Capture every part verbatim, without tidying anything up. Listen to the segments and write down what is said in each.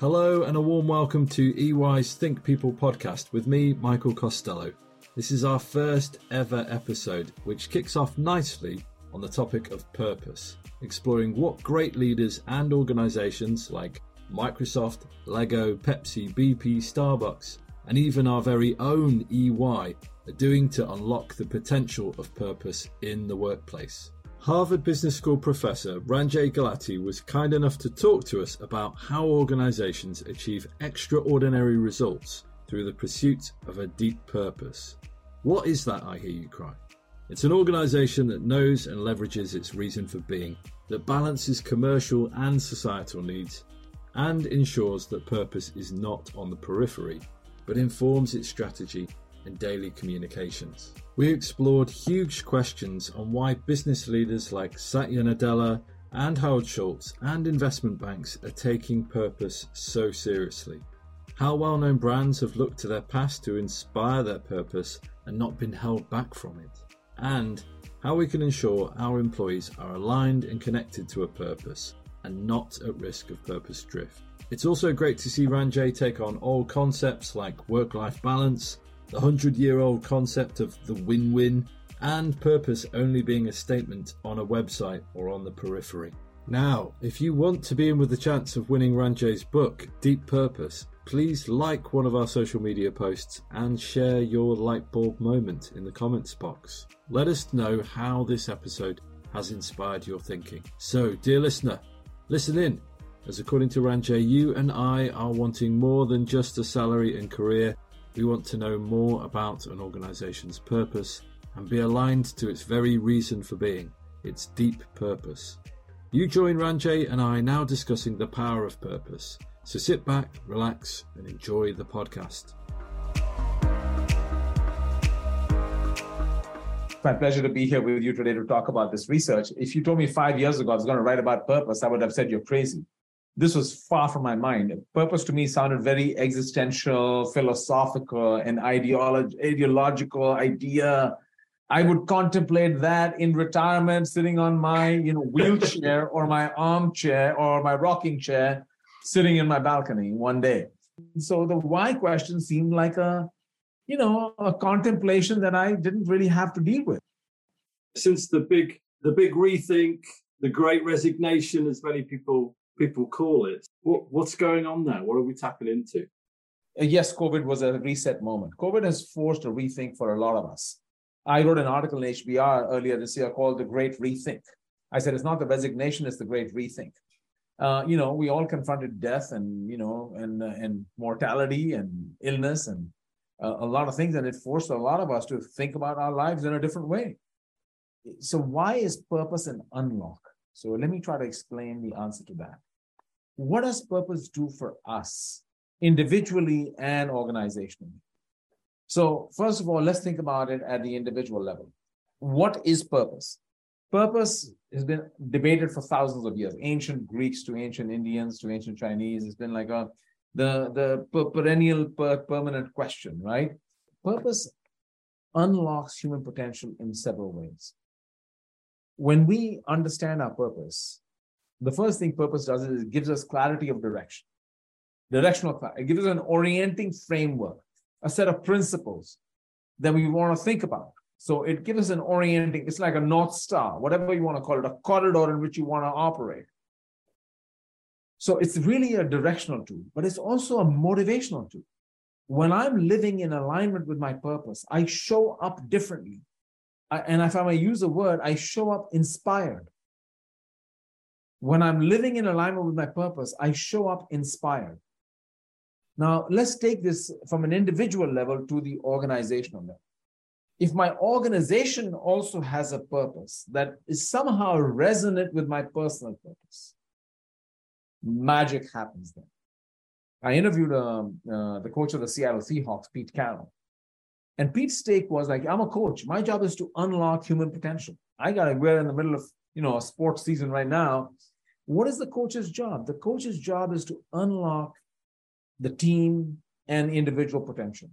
Hello and a warm welcome to E Y's Think People Podcast with me, Michael Costello. This is our first ever episode, which kicks off nicely on the topic of purpose, exploring what great leaders and organizations like Microsoft, Lego, Pepsi, B P, Starbucks, and even our very own E Y are doing to unlock the potential of purpose in the workplace. Harvard Business School professor Ranjay Gulati was kind enough to talk to us about how organizations achieve extraordinary results through the pursuit of a deep purpose. What is that, I hear you cry? It's an organization that knows and leverages its reason for being, that balances commercial and societal needs, and ensures that purpose is not on the periphery, but informs its strategy and daily communications. We explored huge questions on why business leaders like Satya Nadella and Howard Schultz and investment banks are taking purpose so seriously, how well-known brands have looked to their past to inspire their purpose and not been held back from it, and how we can ensure our employees are aligned and connected to a purpose and not at risk of purpose drift. It's also great to see Ranjay take on old concepts like work-life balance, the hundred-year-old concept of the win-win, and purpose only being a statement on a website or on the periphery. Now, if you want to be in with the chance of winning Ranjay's book, Deep Purpose, please like one of our social media posts and share your lightbulb moment in the comments box. Let us know how this episode has inspired your thinking. So, dear listener, listen in, as according to Ranjay, you and I are wanting more than just a salary and career. We want to know more about an organization's purpose and be aligned to its very reason for being, its deep purpose. You join Ranjay and I now discussing the power of purpose. So sit back, relax, and enjoy the podcast. It's my pleasure to be here with you today to talk about this research. If you told me five years ago I was going to write about purpose, I would have said you're crazy. This was far from my mind. Purpose to me sounded very existential, philosophical, and ideology, ideological idea. I would contemplate that in retirement, sitting on my you know, wheelchair or my armchair or my rocking chair, sitting in my balcony one day. So the why question seemed like a, you know, a contemplation that I didn't really have to deal with. Since the big, the big rethink, the great resignation, as many people people call it. What, what's going on there? What are we tapping into? Yes, COVID was a reset moment. COVID has forced a rethink for a lot of us. I wrote an article in H B R earlier this year called The Great Rethink. I said, it's not the resignation, it's the great rethink. Uh, you know, we all confronted death and, you know, and, and mortality and illness and uh, a lot of things. And it forced a lot of us to think about our lives in a different way. So why is purpose an unlock? So let me try to explain the answer to that. What does purpose do for us individually and organizationally? So first of all, let's think about it at the individual level. What is purpose? Purpose has been debated for thousands of years. Ancient Greeks to ancient Indians to ancient Chinese. It's been like a the, the per- perennial per- permanent question, right? Purpose unlocks human potential in several ways. When we understand our purpose, the first thing purpose does is it gives us clarity of direction, directional clarity. It gives us an orienting framework, a set of principles that we want to think about. So it gives us an orienting, it's like a North Star, whatever you want to call it, a corridor in which you want to operate. So it's really a directional tool, but it's also a motivational tool. When I'm living in alignment with my purpose, I show up differently. I, and if I may use a word, I show up inspired. When I'm living in alignment with my purpose, I show up inspired. Now, let's take this from an individual level to the organizational level. If my organization also has a purpose that is somehow resonant with my personal purpose, magic happens then. I interviewed um, uh, the coach of the Seattle Seahawks, Pete Carroll. And Pete's take was like, I'm a coach. My job is to unlock human potential. I got to, we're in the middle of, you know, a sports season right now. What is the coach's job? The coach's job is to unlock the team and individual potential.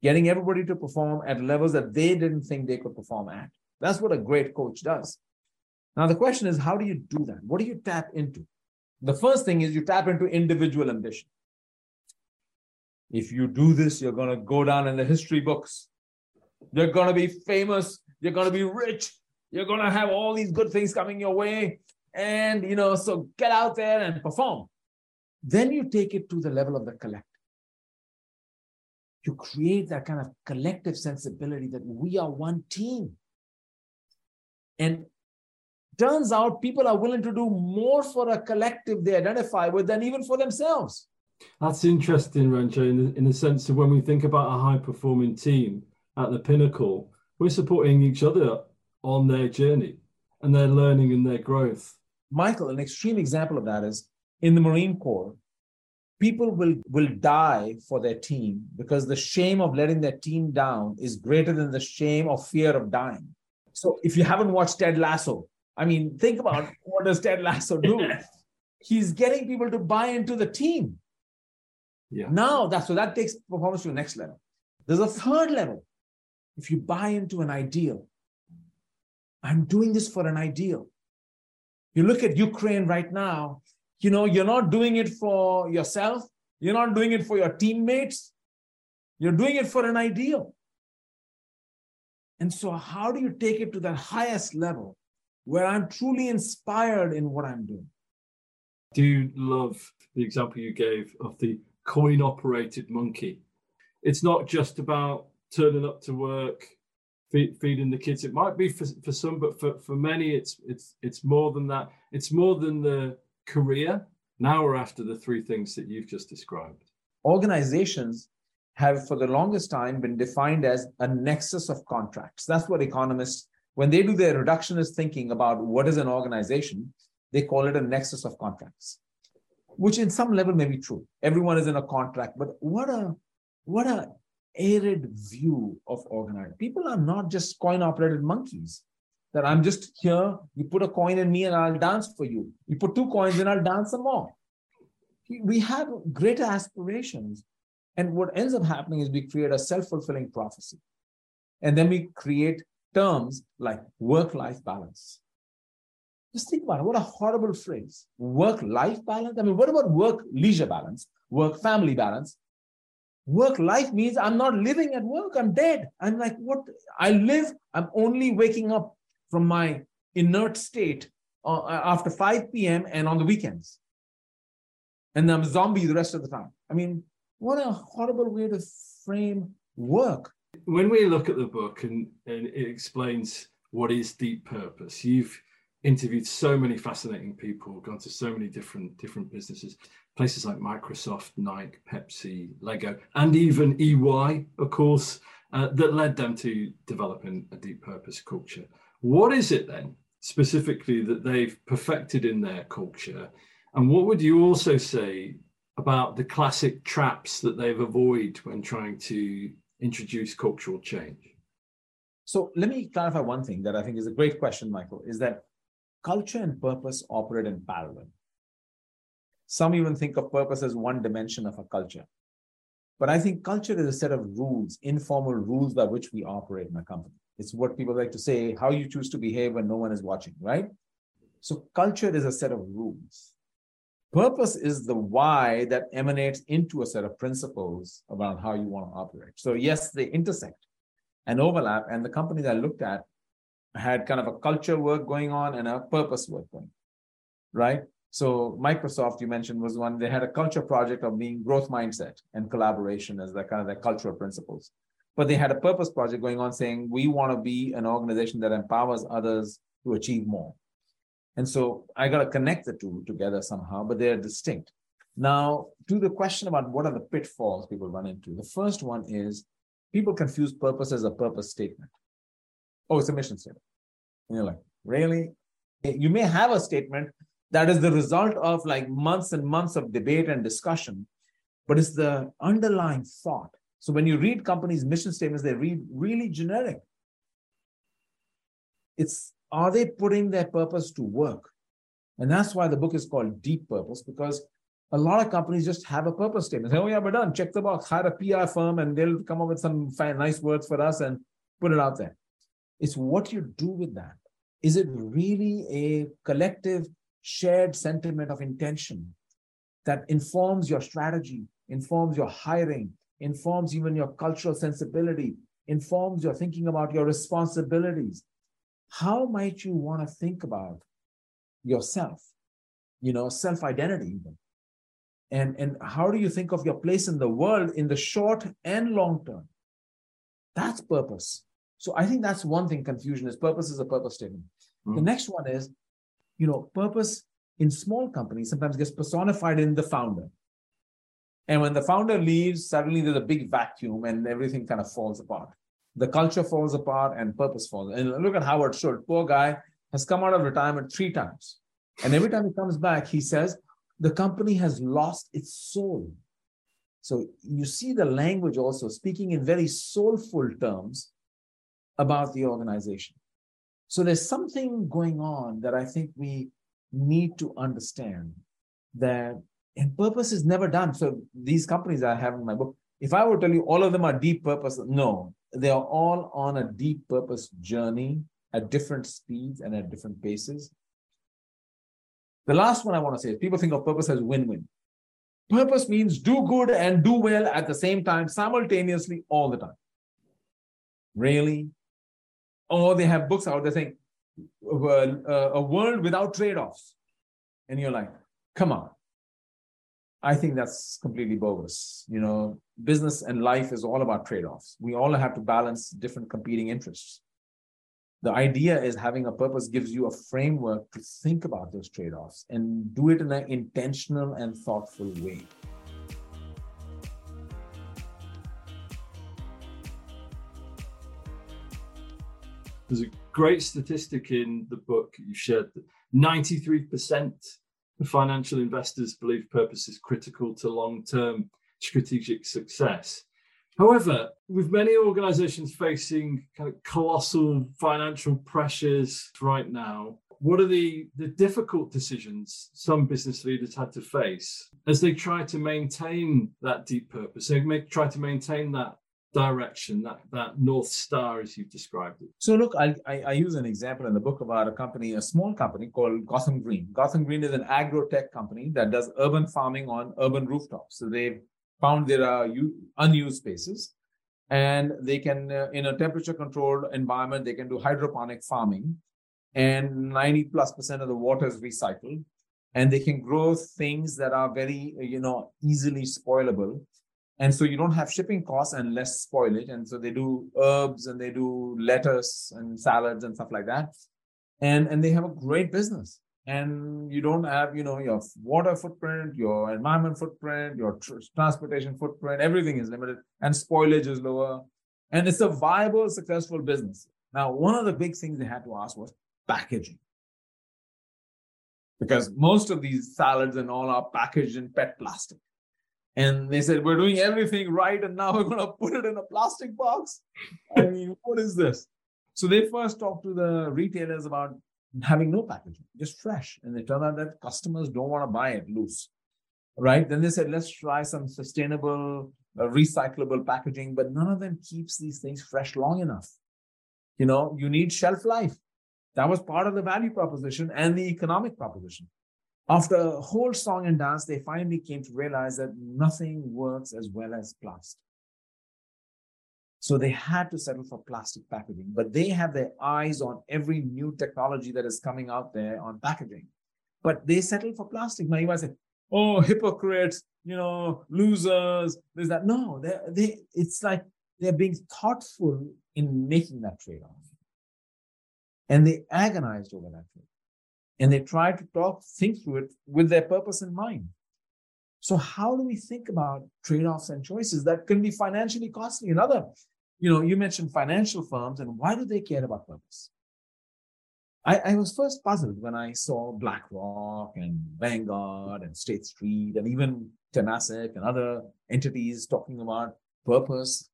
Getting everybody to perform at levels that they didn't think they could perform at. That's what a great coach does. Now, the question is, how do you do that? What do you tap into? The first thing is you tap into individual ambition. If you do this, you're going to go down in the history books. You're going to be famous. You're going to be rich. You're going to have all these good things coming your way. And, you know, so get out there and perform. Then you take it to the level of the collective. You create that kind of collective sensibility that we are one team. And turns out people are willing to do more for a collective they identify with than even for themselves. That's interesting, Ranjay, in the, in the sense of when we think about a high-performing team at the pinnacle, we're supporting each other on their journey and their learning and their growth. Michael, an extreme example of that is in the Marine Corps, people will, will die for their team because the shame of letting their team down is greater than the shame or fear of dying. So if you haven't watched Ted Lasso, I mean, think about what does Ted Lasso do? He's getting people to buy into the team. Yeah. Now, that's, so that takes performance to the next level. There's a third level. If you buy into an ideal, I'm doing this for an ideal. You look at Ukraine right now, you know, you're not doing it for yourself. You're not doing it for your teammates. You're doing it for an ideal. And so how do you take it to that highest level where I'm truly inspired in what I'm doing? I do love the example you gave of the coin-operated monkey. It's not just about turning up to work, feed, feeding the kids. It might be for, for some, but for, for many, it's it's it's more than that. It's more than the career. Now we're after the three things that you've just described. Organizations have, for the longest time, been defined as a nexus of contracts. That's what economists, when they do their reductionist thinking about what is an organization, they call it a nexus of contracts. Which in some level may be true. Everyone is in a contract, but what a what a arid view of organized. People are not just coin-operated monkeys, that I'm just here, you put a coin in me and I'll dance for you. You put two coins and I'll dance some more. We have greater aspirations. And what ends up happening is we create a self-fulfilling prophecy. And then we create terms like work-life balance. Just think about it. What a horrible phrase. Work-life balance. I mean, what about work-leisure balance? Work-family balance? Work-life means I'm not living at work. I'm dead. I'm like, what? I live. I'm only waking up from my inert state uh, after five p.m. and on the weekends. And I'm a zombie the rest of the time. I mean, what a horrible way to frame work. When we look at the book and, and it explains what is deep purpose, you've interviewed so many fascinating people, gone to so many different different businesses, places like Microsoft, Nike, Pepsi, Lego, and even E Y, of course, uh, that led them to developing a deep purpose culture. What is it then specifically that they've perfected in their culture? And what would you also say about the classic traps that they've avoided when trying to introduce cultural change? So let me clarify one thing that I think is a great question, Michael, is that culture and purpose operate in parallel. Some even think of purpose as one dimension of a culture. But I think culture is a set of rules, informal rules by which we operate in a company. It's what people like to say, how you choose to behave when no one is watching, right? So culture is a set of rules. Purpose is the why that emanates into a set of principles around how you want to operate. So yes, they intersect and overlap. And the companies I looked at had kind of a culture work going on and a purpose work going on, right? So Microsoft, you mentioned, was one. They had a culture project of being growth mindset and collaboration as their kind of their cultural principles. But they had a purpose project going on saying, we want to be an organization that empowers others to achieve more. And so I got to connect the two together somehow, but they're distinct. Now, to the question about what are the pitfalls people run into, the first one is people confuse purpose as a purpose statement. Oh, it's a mission statement. And you're like, really? You may have a statement that is the result of like months and months of debate and discussion, but it's the underlying thought. So when you read companies' mission statements, they read really generic. It's, are they putting their purpose to work? And that's why the book is called Deep Purpose, because a lot of companies just have a purpose statement. Say, oh yeah, we're done. Check the box, hire a P R firm, and they'll come up with some fine, nice words for us and put it out there. It's what you do with that. Is it really a collective shared sentiment of intention that informs your strategy, informs your hiring, informs even your cultural sensibility, informs your thinking about your responsibilities. How might you want to think about yourself, you know, self-identity even? And, and how do you think of your place in the world in the short and long term? That's purpose. So I think that's one thing confusion is. Purpose is a purpose statement. Mm. The next one is, you know, purpose in small companies sometimes gets personified in the founder. And when the founder leaves, suddenly there's a big vacuum and everything kind of falls apart. The culture falls apart and purpose falls. And look at Howard Schultz, poor guy, has come out of retirement three times. And every time he comes back, he says, the company has lost its soul. So you see the language also speaking in very soulful terms about the organization. So there's something going on that I think we need to understand that, and purpose is never done. So these companies I have in my book, if I were to tell you all of them are deep purpose, no, they are all on a deep purpose journey at different speeds and at different paces. The last one I want to say is people think of purpose as win-win. Purpose means do good and do well at the same time, simultaneously, all the time. Really? Or they have books out there saying, well, uh, a world without trade-offs. And you're like, come on. I think that's completely bogus. You know, business and life is all about trade-offs. We all have to balance different competing interests. The idea is having a purpose gives you a framework to think about those trade-offs and do it in an intentional and thoughtful way. There's a great statistic in the book you shared that ninety-three percent of financial investors believe purpose is critical to long-term strategic success. However, with many organizations facing kind of colossal financial pressures right now, what are the, the difficult decisions some business leaders had to face as they try to maintain that deep purpose, they make, try to maintain that direction, that, that North Star, as you've described it? So look, I, I, I use an example in the book about a company, a small company called Gotham Green. Gotham Green is an agro-tech company that does urban farming on urban rooftops. So they've found there are unused spaces, and they can, uh, in a temperature-controlled environment, they can do hydroponic farming, and ninety plus percent of the water is recycled, and they can grow things that are very, you know, easily spoilable, and so you don't have shipping costs and less spoilage, and so they do herbs and they do lettuce and salads and stuff like that, and and they have a great business. And you don't have, you know, your water footprint, your environment footprint, your tr- transportation footprint, everything is limited and spoilage is lower. And it's a viable, successful business. Now, one of the big things they had to ask was packaging. Because most of these salads and all are packaged in P E T plastic. And they said, we're doing everything right. And now we're going to put it in a plastic box. I mean, what is this? So they first talked to the retailers about having no packaging, just fresh. And it turned out that customers don't want to buy it loose, right? Then they said, let's try some sustainable, uh, recyclable packaging, but none of them keeps these things fresh long enough. You know, you need shelf life. That was part of the value proposition and the economic proposition. After a whole song and dance, they finally came to realize that nothing works as well as plastic. So they had to settle for plastic packaging, but they have their eyes on every new technology that is coming out there on packaging. But they settle for plastic. Now you might say, oh, hypocrites, you know, losers, there's that. No, they, it's like they're being thoughtful in making that trade-off. And they agonized over that trade-off. And they tried to talk, think through it with their purpose in mind. So how do we think about trade-offs and choices that can be financially costly? Another, you know, you mentioned financial firms, and why do they care about purpose? I, I was first puzzled when I saw BlackRock and Vanguard and State Street and even Temasek and other entities talking about purpose.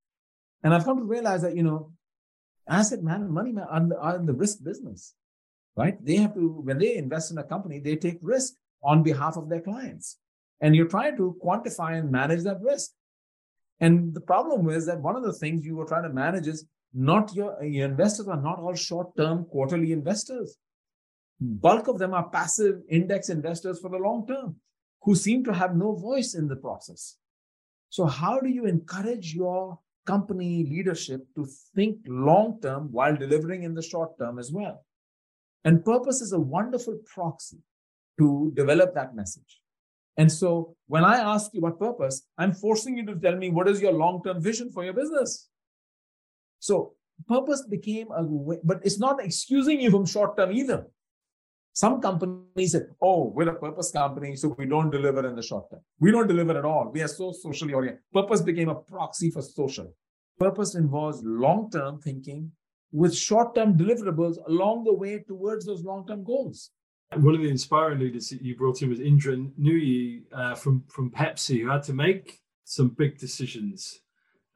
And I've come to realize that, you know, asset man and money man are, are in the risk business, right? They have to, when they invest in a company, they take risk on behalf of their clients. And you're trying to quantify and manage that risk. And the problem is that one of the things you were trying to manage is not your, your investors are not all short-term quarterly investors. bulk of them are passive index investors for the long term who seem to have no voice in the process. So how do you encourage your company leadership to think long term while delivering in the short term as well? And purpose is a wonderful proxy to develop that message. And so when I ask you about purpose, I'm forcing you to tell me what is your long-term vision for your business. So purpose became a way, but it's not excusing you from short-term either. Some companies said, oh, we're a purpose company, so we don't deliver in the short term. We don't deliver at all. We are so socially oriented. Purpose became a proxy for social. Purpose involves long-term thinking with short-term deliverables along the way towards those long-term goals. One of the inspiring leaders that you brought in was Indra Nooyi uh, from, from Pepsi, who had to make some big decisions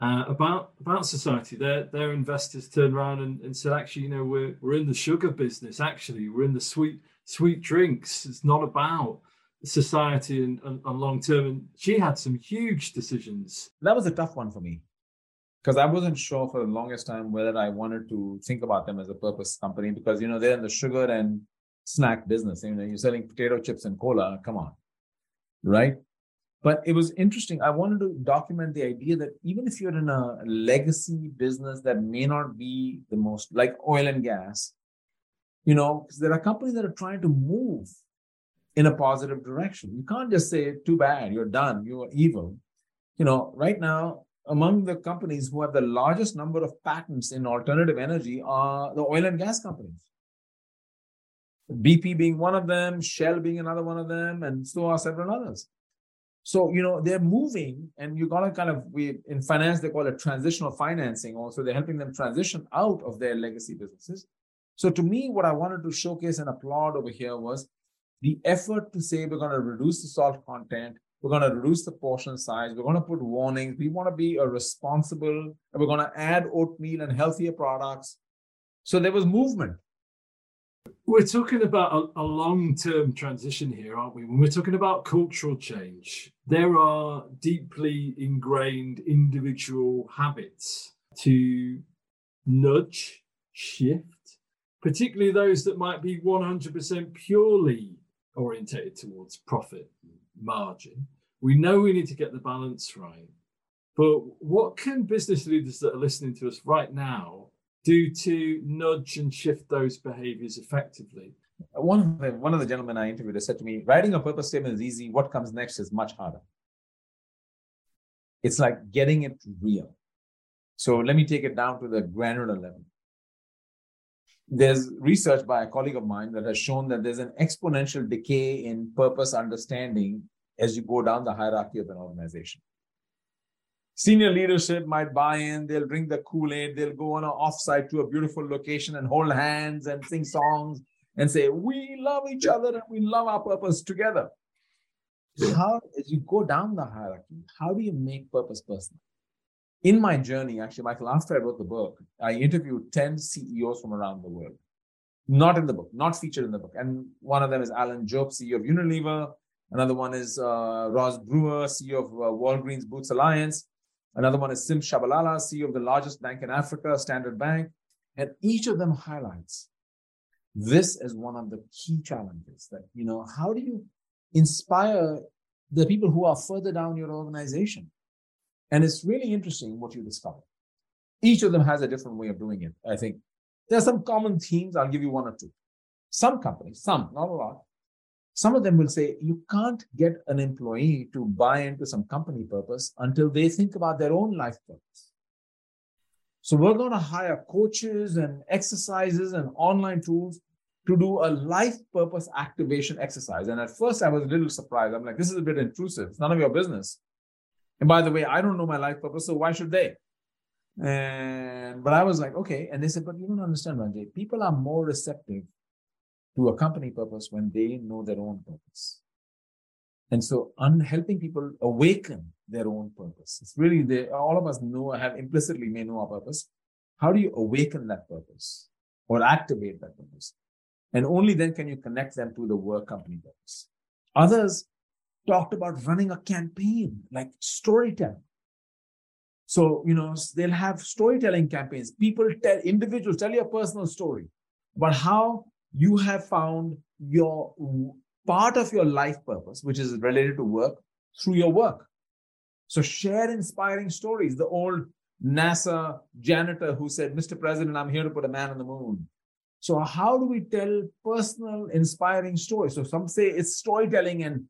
uh, about about society. Their their investors turned around and, and said, actually, you know, we're we're in the sugar business. Actually, we're in the sweet sweet drinks. It's not about society and, and, and long term. And she had some huge decisions. That was a tough one for me, because I wasn't sure for the longest time whether I wanted to think about them as a purpose company, because you know they're in the sugar and snack business. You know, you're selling potato chips and cola. Come on, right? But it was interesting. I wanted to document the idea that even if you're in a legacy business that may not be the most, like oil and gas, you know, because there are companies that are trying to move in a positive direction. You can't just say, too bad, you're done, you're evil. You know, right now, among the companies who have the largest number of patents in alternative energy are the oil and gas companies. B P being one of them, Shell being another one of them, and so are several others. So, you know, they're moving, and you got to kind of, we in finance, they call it transitional financing. Also, they're helping them transition out of their legacy businesses. So to me, what I wanted to showcase and applaud over here was the effort to say, we're going to reduce the salt content, we're going to reduce the portion size, we're going to put warnings, we want to be a responsible, and we're going to add oatmeal and healthier products. So there was movement. We're talking about a, a long-term transition here, aren't we? When we're talking about cultural change, there are deeply ingrained individual habits to nudge, shift, particularly those that might be one hundred percent purely orientated towards profit margin. We know we need to get the balance right. But what can business leaders that are listening to us right now do to nudge and shift those behaviors effectively? One of the, one of the gentlemen I interviewed said to me, writing a purpose statement is easy. What comes next is much harder. It's like getting it real. So let me take it down to the granular level. There's research by a colleague of mine that has shown that there's an exponential decay in purpose understanding as you go down the hierarchy of an organization. Senior leadership might buy in, they'll drink the Kool-Aid, they'll go on an offsite to a beautiful location and hold hands and sing songs and say, we love each other and we love our purpose together. How, as you go down the hierarchy, how do you make purpose personal? In my journey, actually, Michael, after I wrote the book, I interviewed ten C E Os from around the world. Not in the book, not featured in the book. And one of them is Alan Jope, C E O of Unilever. Another one is uh, Roz Brewer, C E O of uh, Walgreens Boots Alliance. Another one is Sim Shabalala, C E O of the largest bank in Africa, Standard Bank. And each of them highlights this as one of the key challenges that, you know, how do you inspire the people who are further down your organization? And it's really interesting what you discover. Each of them has a different way of doing it, I think. There are some common themes. I'll give you one or two. Some companies, some, not a lot. Some of them will say, you can't get an employee to buy into some company purpose until they think about their own life purpose. So we're going to hire coaches and exercises and online tools to do a life purpose activation exercise. And at first I was a little surprised. I'm like, this is a bit intrusive. It's none of your business. And by the way, I don't know my life purpose, so why should they? And but I was like, okay. And they said, but you don't understand, Ranjay. People are more receptive to a company purpose when they know their own purpose. And so un- helping people awaken their own purpose. It's really, they, all of us know, have implicitly may know our purpose. How do you awaken that purpose or activate that purpose? And only then can you connect them to the work company purpose. Others talked about running a campaign, like storytelling. So, you know, they'll have storytelling campaigns. People tell, individuals tell your personal story about how you have found your part of your life purpose, which is related to work, through your work. So share inspiring stories. The old NASA janitor who said, "Mister President, I'm here to put a man on the moon." So how do we tell personal, inspiring stories? So some say it's storytelling and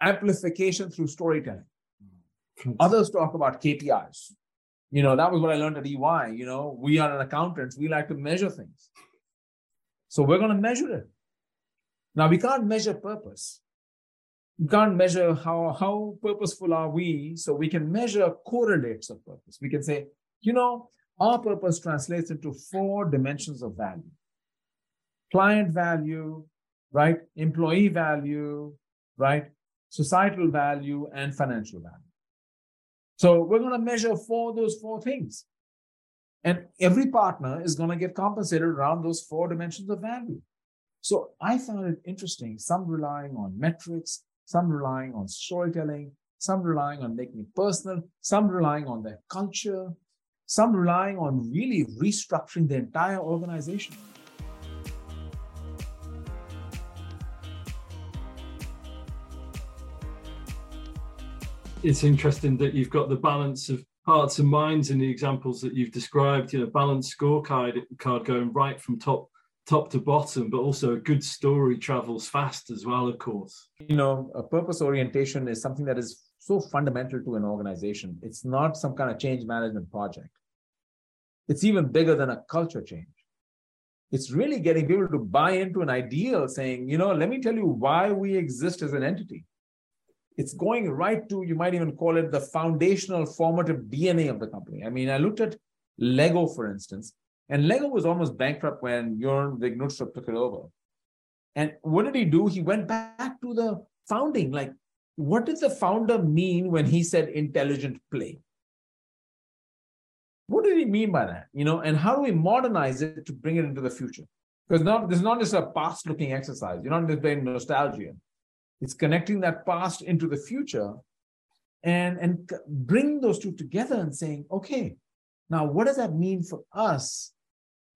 amplification through storytelling. Mm. Others talk about K P Is. You know, that was what I learned at E Y. You know, we are an accountant. We like to measure things. So we're going to measure it. Now, we can't measure purpose. We can't measure how, how purposeful are we. So we can measure correlates of purpose. We can say, you know, our purpose translates into four dimensions of value. Client value, right? Employee value, right? Societal value and financial value. So we're going to measure four those four things. And every partner is going to get compensated around those four dimensions of value. So I found it interesting, some relying on metrics, some relying on storytelling, some relying on making it personal, some relying on their culture, some relying on really restructuring the entire organization. It's interesting that you've got the balance of hearts and minds in the examples that you've described, you know, balanced scorecard card going right from top top to bottom, but also a good story travels fast as well, of course. You know, a purpose orientation is something that is so fundamental to an organization. It's not some kind of change management project. It's even bigger than a culture change. It's really getting people to buy into an ideal saying, you know, let me tell you why we exist as an entity. It's going right to, you might even call it the foundational formative D N A of the company. I mean, I looked at Lego, for instance, and Lego was almost bankrupt when Jørgen Vig Knudstorp took it over. And what did he do? He went back to the founding. Like, what did the founder mean when he said intelligent play? What did he mean by that? You know, and how do we modernize it to bring it into the future? Because now this is not just a past-looking exercise. You're not just playing nostalgia. It's connecting that past into the future and, and bring those two together and saying, okay, now what does that mean for us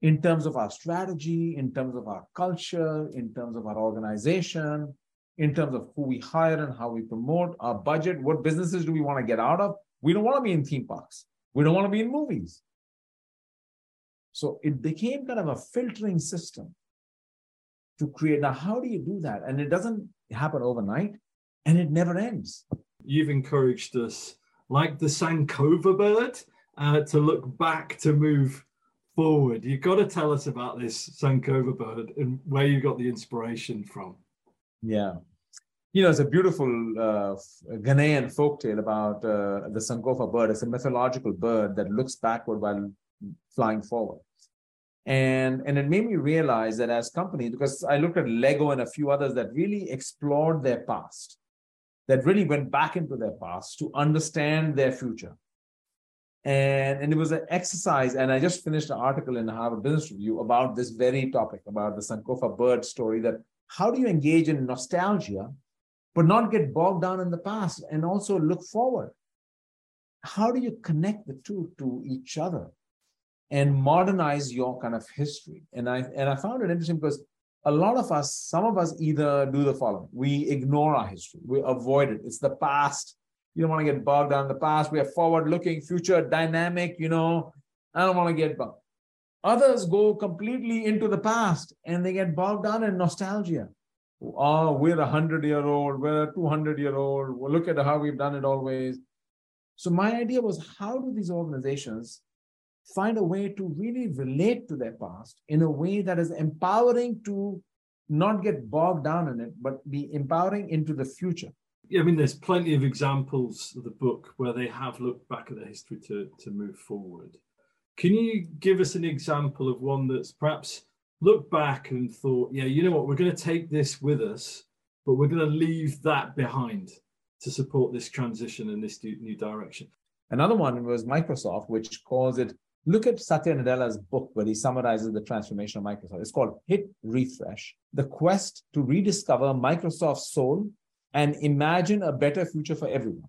in terms of our strategy, in terms of our culture, in terms of our organization, in terms of who we hire and how we promote, our budget, what businesses do we want to get out of? We don't want to be in theme parks. We don't want to be in movies. So it became kind of a filtering system to create. Now, how do you do that? And it doesn't happen overnight, and it never ends. You've encouraged us, like the Sankofa bird, uh, to look back to move forward. You've got to tell us about this Sankofa bird and where you got the inspiration from. Yeah. You know, it's a beautiful uh, Ghanaian folktale about uh, the Sankofa bird. It's a mythological bird that looks backward while flying forward. And, and it made me realize that as companies, because I looked at Lego and a few others that really explored their past, that really went back into their past to understand their future. And, and it was an exercise. And I just finished an article in the Harvard Business Review about this very topic, about the Sankofa bird story, that how do you engage in nostalgia, but not get bogged down in the past and also look forward? How do you connect the two to each other and modernize your kind of history? And I and I found it interesting because a lot of us, some of us either do the following. We ignore our history. We avoid it. It's the past. You don't want to get bogged down in the past. We are forward-looking, future, dynamic, you know. I don't want to get bogged. Others go completely into the past and they get bogged down in nostalgia. Oh, we're a hundred-year-old. We're a two hundred-year-old. Well, look at how we've done it always. So my idea was, how do these organizations find a way to really relate to their past in a way that is empowering to not get bogged down in it, but be empowering into the future? Yeah, I mean, there's plenty of examples of the book where they have looked back at their history to, to move forward. Can you give us an example of one that's perhaps looked back and thought, yeah, you know what, we're going to take this with us, but we're going to leave that behind to support this transition and this new direction? Another one was Microsoft, which calls it, look at Satya Nadella's book where he summarizes the transformation of Microsoft. It's called Hit Refresh, the quest to rediscover Microsoft's soul and imagine a better future for everyone.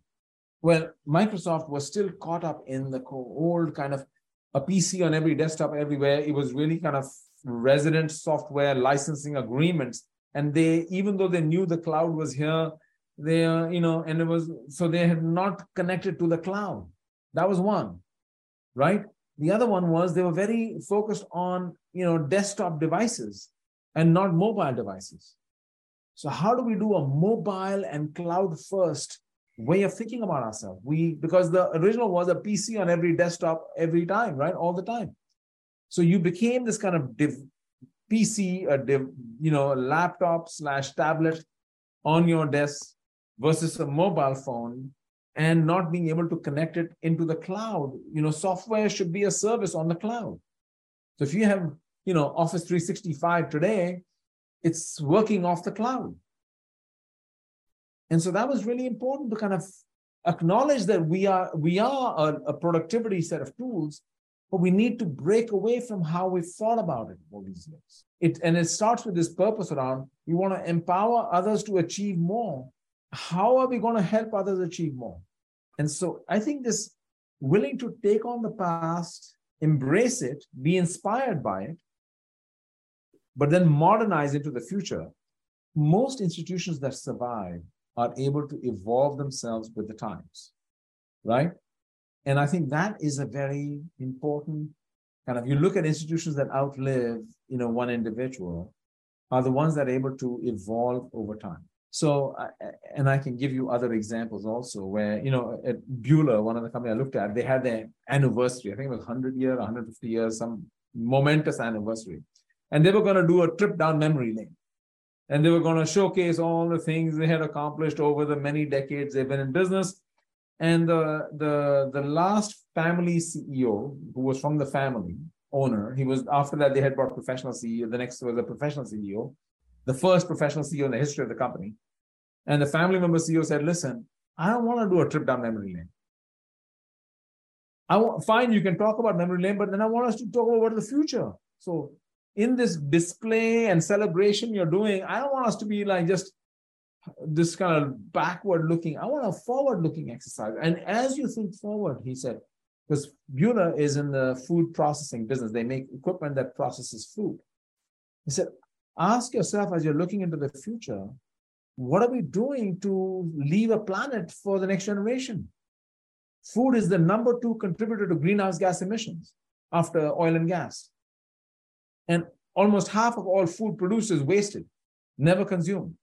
Well, Microsoft was still caught up in the old kind of a P C on every desktop everywhere. It was really kind of resident software licensing agreements. And they, even though they knew the cloud was here, they, uh, you know, and it was, so they had not connected to the cloud. That was one, right? The other one was they were very focused on, you know, desktop devices and not mobile devices. So how do we do a mobile and cloud first way of thinking about ourselves? We, because the original was a P C on every desktop every time, right? All the time. So you became this kind of div, P C, a div, you know, laptop slash tablet on your desk versus a mobile phone, and not being able to connect it into the cloud. You know, software should be a service on the cloud. So if you have, you know, Office three sixty-five today, it's working off the cloud. And so that was really important to kind of acknowledge that we are, we are a, a productivity set of tools, but we need to break away from how we thought about it all these years. It, and it starts with this purpose around, we want to empower others to achieve more. How are we going to help others achieve more? And so I think this willing to take on the past, embrace it, be inspired by it, but then modernize it to the future. Most institutions that survive are able to evolve themselves with the times, right? And I think that is a very important kind of, you look at institutions that outlive, you know, one individual are the ones that are able to evolve over time. So, and I can give you other examples also where, you know, at Bueller, one of the companies I looked at, they had their anniversary. I think it was one hundred years, one hundred fifty years, some momentous anniversary. And they were going to do a trip down memory lane. And they were going to showcase all the things they had accomplished over the many decades they've been in business. And the, the, the last family C E O, who was from the family owner, he was, after that, they had brought professional C E O. The next was a professional C E O, the first professional C E O in the history of the company. And the family member C E O said, listen, I don't want to do a trip down memory lane. I want, fine, you can talk about memory lane, but then I want us to talk about the future. So in this display and celebration you're doing, I don't want us to be like just this kind of backward looking. I want a forward looking exercise. And as you think forward, he said, because Bueller is in the food processing business. They make equipment that processes food. He said, ask yourself as you're looking into the future, what are we doing to leave a planet for the next generation? Food is the number two contributor to greenhouse gas emissions after oil and gas. And almost half of all food produced is wasted, never consumed.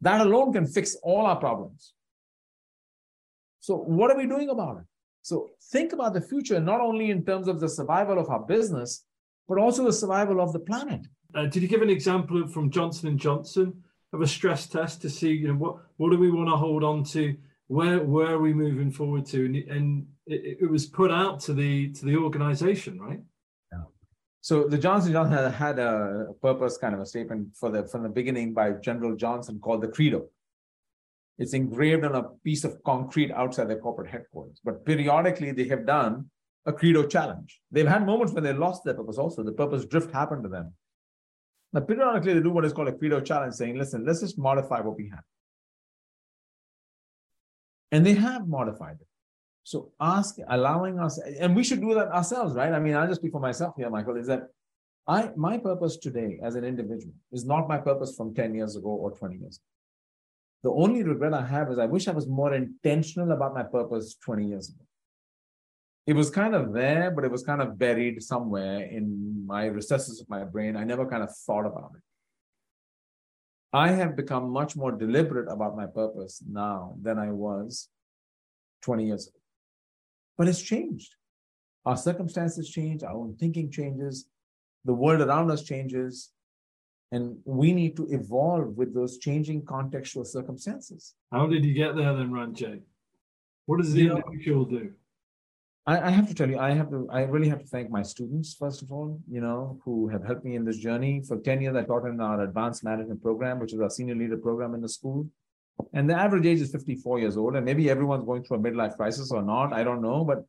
That alone can fix all our problems. So what are we doing about it? So think about the future, not only in terms of the survival of our business, but also the survival of the planet. Uh, did you give an example from Johnson and Johnson of a stress test to see, you know, what, what do we want to hold on to? Where, where are we moving forward to? And, and it, it was put out to the, to the organization, right? So the Johnson and Johnson had a purpose, kind of a statement for the, from the beginning by General Johnson called the Credo. It's engraved on a piece of concrete outside their corporate headquarters. But periodically, they have done a Credo challenge. They've had moments when they lost their purpose also. The purpose drift happened to them. Now, periodically, they do what is called a Credo challenge, saying, listen, let's just modify what we have. And they have modified it. So ask, allowing us, and we should do that ourselves, right? I mean, I'll just speak for myself here, Michael, is that I my purpose today as an individual is not my purpose from ten years ago or twenty years ago. The only regret I have is I wish I was more intentional about my purpose twenty years ago. It was kind of there, but it was kind of buried somewhere in my recesses of my brain. I never kind of thought about it. I have become much more deliberate about my purpose now than I was twenty years ago. But it's changed. Our circumstances change. Our own thinking changes. The world around us changes. And we need to evolve with those changing contextual circumstances. How did you get there then, Ranjay? What does the individual do? I, I have to tell you, I have to. I really have to thank my students, first of all, you know, who have helped me in this journey. For ten years, I taught in our advanced management program, which is our senior leader program in the school. And the average age is fifty-four years old, and maybe everyone's going through a midlife crisis or not, I don't know, but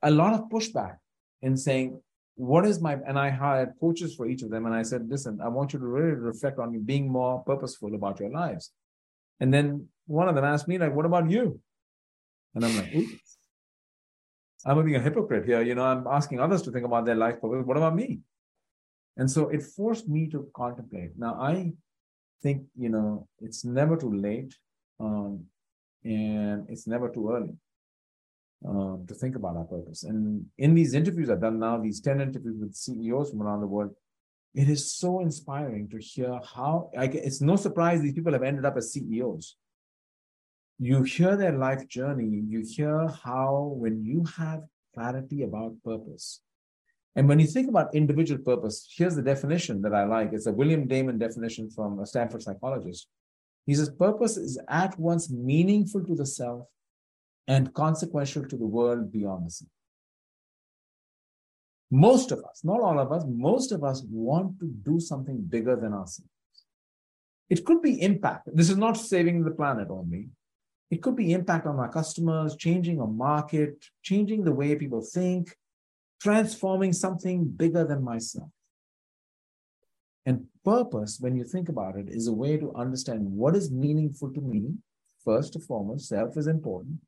a lot of pushback in saying, what is my, and I hired coaches for each of them, and I said, listen, I want you to really reflect on being more purposeful about your lives. And then one of them asked me, like, what about you? And I'm like, oops, I'm being a hypocrite here, you know, I'm asking others to think about their life, but what about me? And so it forced me to contemplate. Now, I think, you know, it's never too late um, and it's never too early um, to think about our purpose. And in these interviews I've done now, these ten interviews with C E Os from around the world, it is so inspiring to hear how, I, it's no surprise these people have ended up as C E Os. You hear their life journey, you hear how when you have clarity about purpose, and when you think about individual purpose, here's the definition that I like. It's a William Damon definition from a Stanford psychologist. He says, purpose is at once meaningful to the self and consequential to the world beyond the self. Most of us, not all of us, most of us want to do something bigger than ourselves. It could be impact. This is not saving the planet only. It could be impact on our customers, changing a market, changing the way people think, transforming something bigger than myself. And purpose, when you think about it, is a way to understand what is meaningful to me. First and foremost, self is important,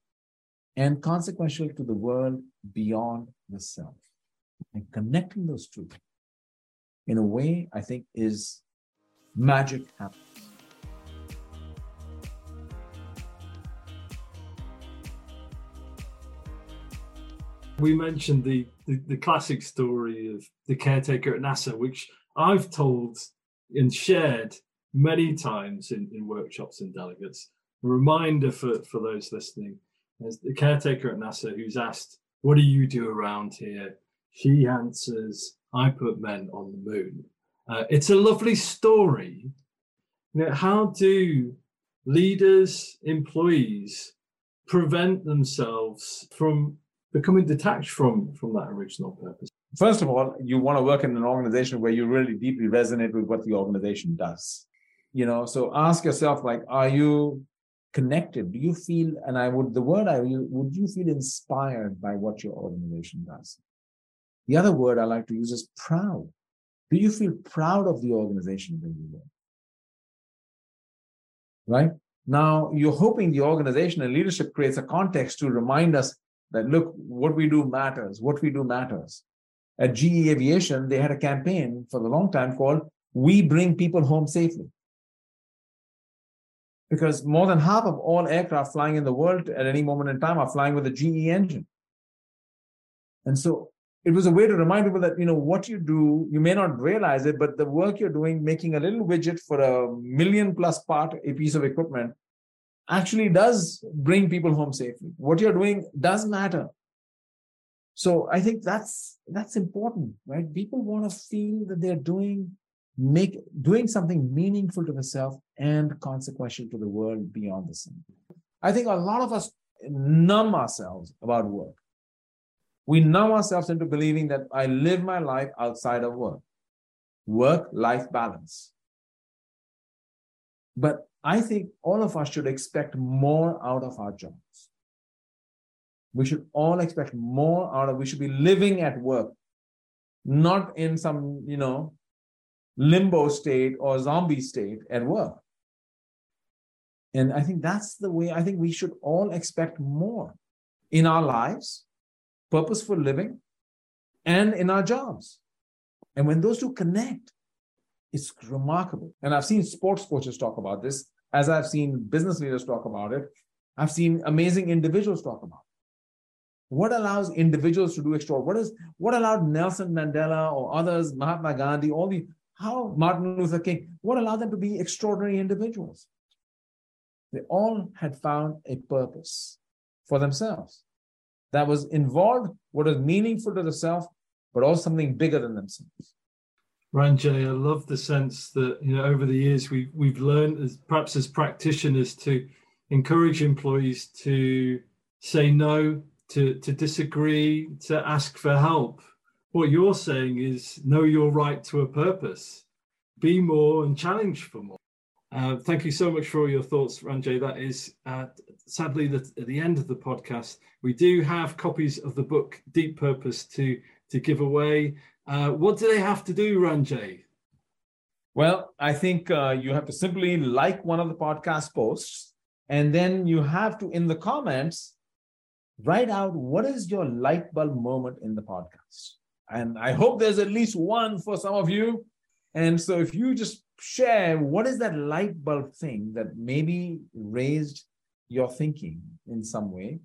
and consequential to the world beyond the self. And connecting those two in a way, I think, is magic happens. We mentioned the, the, the classic story of the caretaker at NASA, which I've told and shared many times in, in workshops and delegates. A reminder for, for those listening, there's the caretaker at NASA who's asked, what do you do around here? She answers, I put men on the moon. Uh, it's a lovely story. You know, how do leaders, employees prevent themselves from becoming detached from, from that original purpose? First of all, you want to work in an organization where you really deeply resonate with what the organization does. You know, so ask yourself, like, are you connected? Do you feel, and I would, the word I would, would you feel inspired by what your organization does? The other word I like to use is proud. Do you feel proud of the organization when you work? Right? Now, you're hoping the organization and leadership creates a context to remind us that, look, what we do matters. What we do matters. At G E Aviation, they had a campaign for a long time called, We Bring People Home Safely. Because more than half of all aircraft flying in the world at any moment in time are flying with a G E engine. And so, it was a way to remind people that, you know, what you do, you may not realize it, but the work you're doing, making a little widget for a million plus part, a piece of equipment, actually does bring people home safely. What you're doing does matter. So I think that's, that's important, right? People want to feel that they're doing, make, doing something meaningful to themselves and consequential to the world beyond the self. I think a lot of us numb ourselves about work. We numb ourselves into believing that I live my life outside of work. Work-life balance. But I think all of us should expect more out of our jobs. We should all expect more out of, we should be living at work, not in some, you know, limbo state or zombie state at work. And I think that's the way, I think we should all expect more in our lives, purposeful living, and in our jobs. And when those two connect, it's remarkable. And I've seen sports coaches talk about this, as I've seen business leaders talk about it. I've seen amazing individuals talk about it. What allows individuals to do extraordinary? What is what allowed Nelson Mandela or others, Mahatma Gandhi, all the how Martin Luther King, what allowed them to be extraordinary individuals? They all had found a purpose for themselves that was involved, what is meaningful to the self, but also something bigger than themselves. Ranjay, I love the sense that, you know, over the years we've we've learned, as perhaps as practitioners, to encourage employees to say no, to, to disagree, to ask for help. What you're saying is know your right to a purpose, be more and challenge for more. Uh, thank you so much for all your thoughts, Ranjay. That is, uh, sadly, the, at the end of the podcast. We do have copies of the book, Deep Purpose, to, to give away. Uh, what do they have to do, Ranjay? Well, I think uh, you have to simply like one of the podcast posts, and then you have to, in the comments, write out what is your light bulb moment in the podcast. And I hope there's at least one for some of you. And so if you just share, what is that light bulb thing that maybe raised your thinking in some way?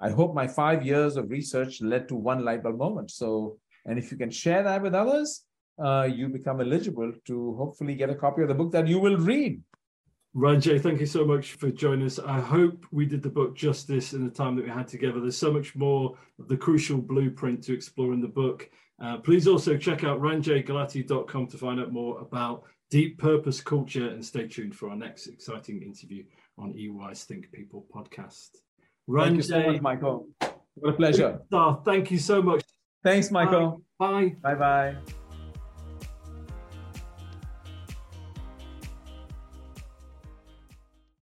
I hope my five years of research led to one light bulb moment. So, and if you can share that with others, uh, you become eligible to hopefully get a copy of the book that you will read. Ranjay, thank you so much for joining us. I hope we did the book justice in the time that we had together. There's so much more of the crucial blueprint to explore in the book. Uh, please also check out ranjay galati dot com to find out more about deep purpose culture, and stay tuned for our next exciting interview on E Y's Think People podcast. Ranjay, thank you so much, Michael. What a pleasure. Thank you so much. Thanks, Michael. Bye. Bye-bye.